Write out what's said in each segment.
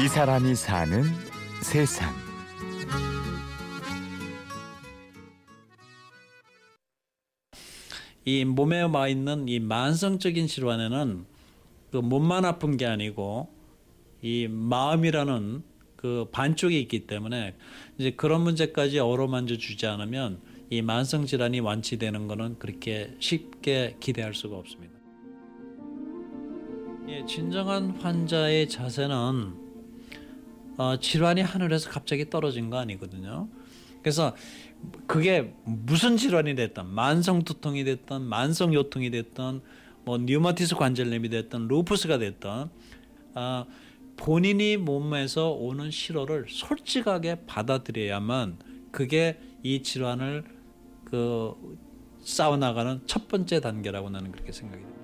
이 사람이 사는 세상. 이 몸에 와 있는 이 만성적인 질환에는 그 몸만 아픈 게 아니고 이 마음이라는 그 반쪽이 있기 때문에 이제 그런 문제까지 어루만져 주지 않으면 이 만성 질환이 완치되는 것은 그렇게 쉽게 기대할 수가 없습니다. 예, 진정한 환자의 자세는 질환이 하늘에서 갑자기 떨어진 거 아니거든요. 그래서 그게 무슨 질환이 됐든 만성 두통이 됐든 만성 요통이 됐든 뭐 류마티스 관절염이 됐든 루푸스가 됐든 본인이 몸에서 오는 실어를 솔직하게 받아들여야만 그게 이 질환을 쌓아나가는 첫 번째 단계라고 나는 그렇게 생각이 됩니다.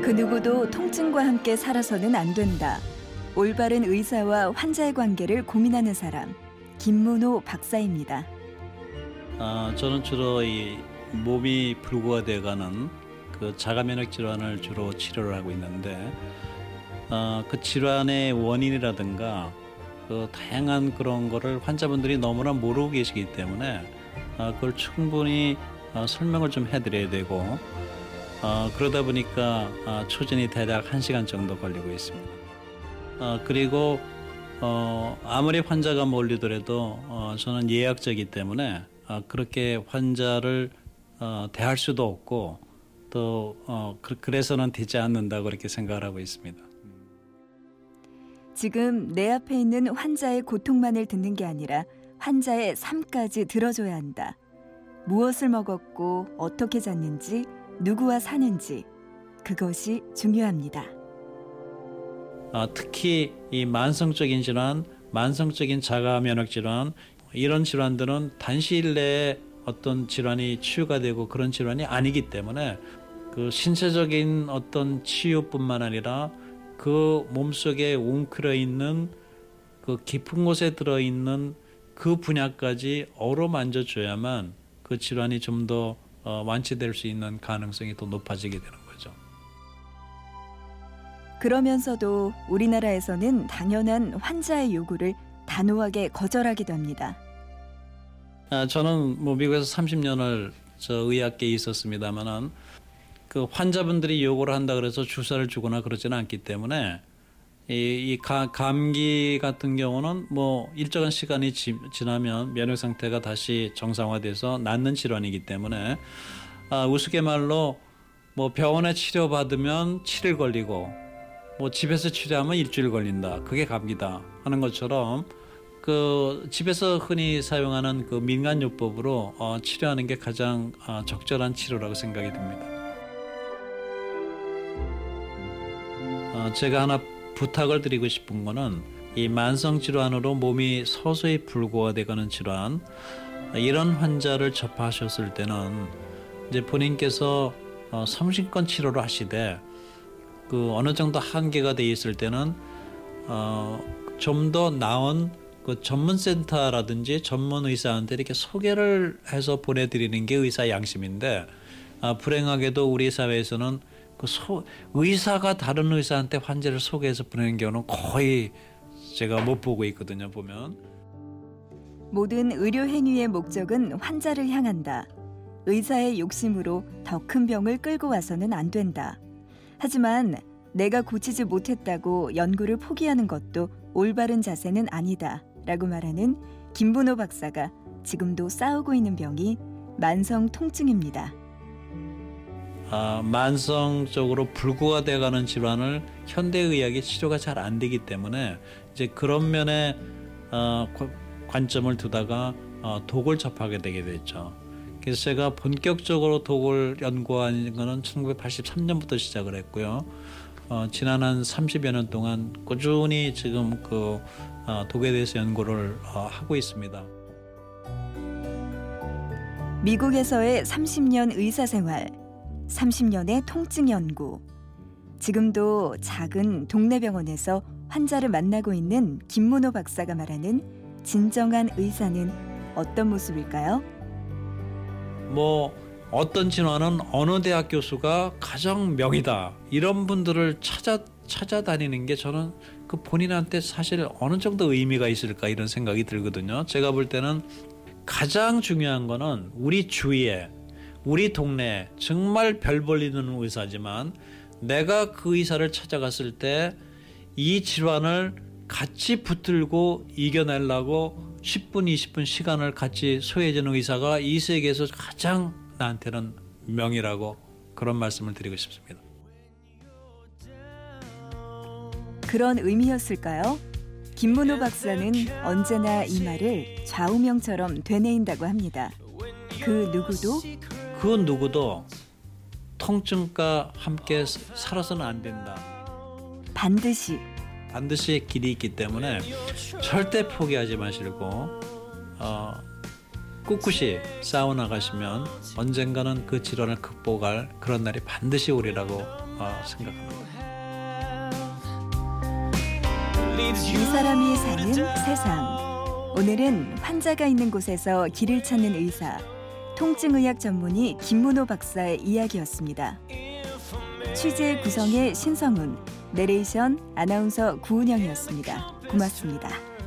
그 누구도 통증과 함께 살아서는 안 된다. 올바른 의사와 환자의 관계를 고민하는 사람, 김문호 박사입니다. 저는 주로 이 몸이 불구가 돼가는 그 자가면역 질환을 주로 치료를 하고 있는데, 그 질환의 원인이라든가 그 다양한 그런 거를 환자분들이 너무나 모르고 계시기 때문에 그걸 충분히 설명을 좀 해드려야 되고, 그러다 보니까 초진이 대략 1시간 정도 걸리고 있습니다. 그리고 아무리 환자가 몰리더라도 저는 예약제이기 때문에 그렇게 환자를 대할 수도 없고 또 그래서는 되지 않는다고 그렇게 생각을 하고 있습니다. 지금 내 앞에 있는 환자의 고통만을 듣는 게 아니라 환자의 삶까지 들어줘야 한다. 무엇을 먹었고 어떻게 잤는지 누구와 사는지 그것이 중요합니다. 특히 이 만성적인 질환, 만성적인 자가면역 질환 이런 질환들은 단시일 내에 어떤 질환이 치유가 되고 그런 질환이 아니기 때문에 그 신체적인 어떤 치유뿐만 아니라 그 몸속에 웅크려 있는 그 깊은 곳에 들어 있는 그 분야까지 어루만져 줘야만 그 질환이 좀 더 완치될 수 있는 가능성이 더 높아지게 되는 거죠. 그러면서도 우리나라에서는 당연한 환자의 요구를 단호하게 거절하기도 합니다. 저는 뭐 미국에서 30년을 저 의학계에 있었습니다만은 그 환자분들이 요구를 한다 그래서 주사를 주거나 그러지는 않기 때문에 감기 같은 경우는 뭐 일정한 시간이 지나면 면역 상태가 다시 정상화돼서 낫는 질환이기 때문에 우스갯말로 뭐 병원에 치료받으면 7일 걸리고 뭐 집에서 치료하면 일주일 걸린다. 그게 감기다 하는 것처럼 그 집에서 흔히 사용하는 그 민간요법으로 치료하는 게 가장 적절한 치료라고 생각이 듭니다. 제가 하나 부탁을 드리고 싶은 거는 이 만성 질환으로 몸이 서서히 불구화되가는 질환 이런 환자를 접하셨을 때는 이제 본인께서 성심권 치료를 하시되 그 어느 정도 한계가 돼 있을 때는 좀 더 나은 그 전문센터라든지 전문 의사한테 이렇게 소개를 해서 보내드리는 게 의사 양심인데 불행하게도 우리 사회에서는 의사가 다른 의사한테 환자를 소개해서 보내는 경우는 거의 제가 못 보고 있거든요. 보면 모든 의료 행위의 목적은 환자를 향한다. 의사의 욕심으로 더 큰 병을 끌고 와서는 안 된다. 하지만 내가 고치지 못했다고 연구를 포기하는 것도 올바른 자세는 아니다 라고 말하는 김문호 박사가 지금도 싸우고 있는 병이 만성 통증입니다. 만성적으로 불구가 돼가는 질환을 현대의학이 치료가 잘 안 되기 때문에 이제 그런 면에 관점을 두다가 독을 접하게 되게 됐죠. 그래서 제가 본격적으로 독을 연구한 거는 1983년부터 시작을 했고요. 지난 한 30여 년 동안 꾸준히 지금 그 독에 대해서 연구를 하고 있습니다. 미국에서의 30년 의사생활, 30년의 통증 연구. 지금도 작은 동네 병원에서 환자를 만나고 있는 김문호 박사가 말하는 진정한 의사는 어떤 모습일까요? 뭐 어떤 진화는 어느 대학 교수가 가장 명이다. 이런 분들을 찾아 찾아다니는 게 저는 그 본인한테 사실 어느 정도 의미가 있을까 이런 생각이 들거든요. 제가 볼 때는 가장 중요한 거는 우리 주위에, 우리 동네에 정말 별 볼 일 없는 의사지만 내가 그 의사를 찾아갔을 때 이 질환을 같이 붙들고 이겨내려고 10분, 20분 시간을 같이 소외해주는 의사가 이 세계에서 가장 나한테는 명이라고 그런 말씀을 드리고 싶습니다. 그런 의미였을까요? 김문호 박사는 언제나 이 말을 좌우명처럼 되뇌인다고 합니다. 그 누구도 통증과 함께 살아서는 안 된다. 반드시 길이 있기 때문에 절대 포기하지 마시고 꿋꿋이 싸워나가시면 언젠가는 그 질환을 극복할 그런 날이 반드시 오리라고 생각합니다. 이 사람이 사는 세상. 오늘은 환자가 있는 곳에서 길을 찾는 의사, 통증의학 전문의 김문호 박사의 이야기였습니다. 취재 구성의 신성훈, 내레이션 아나운서 구은영이었습니다. 고맙습니다.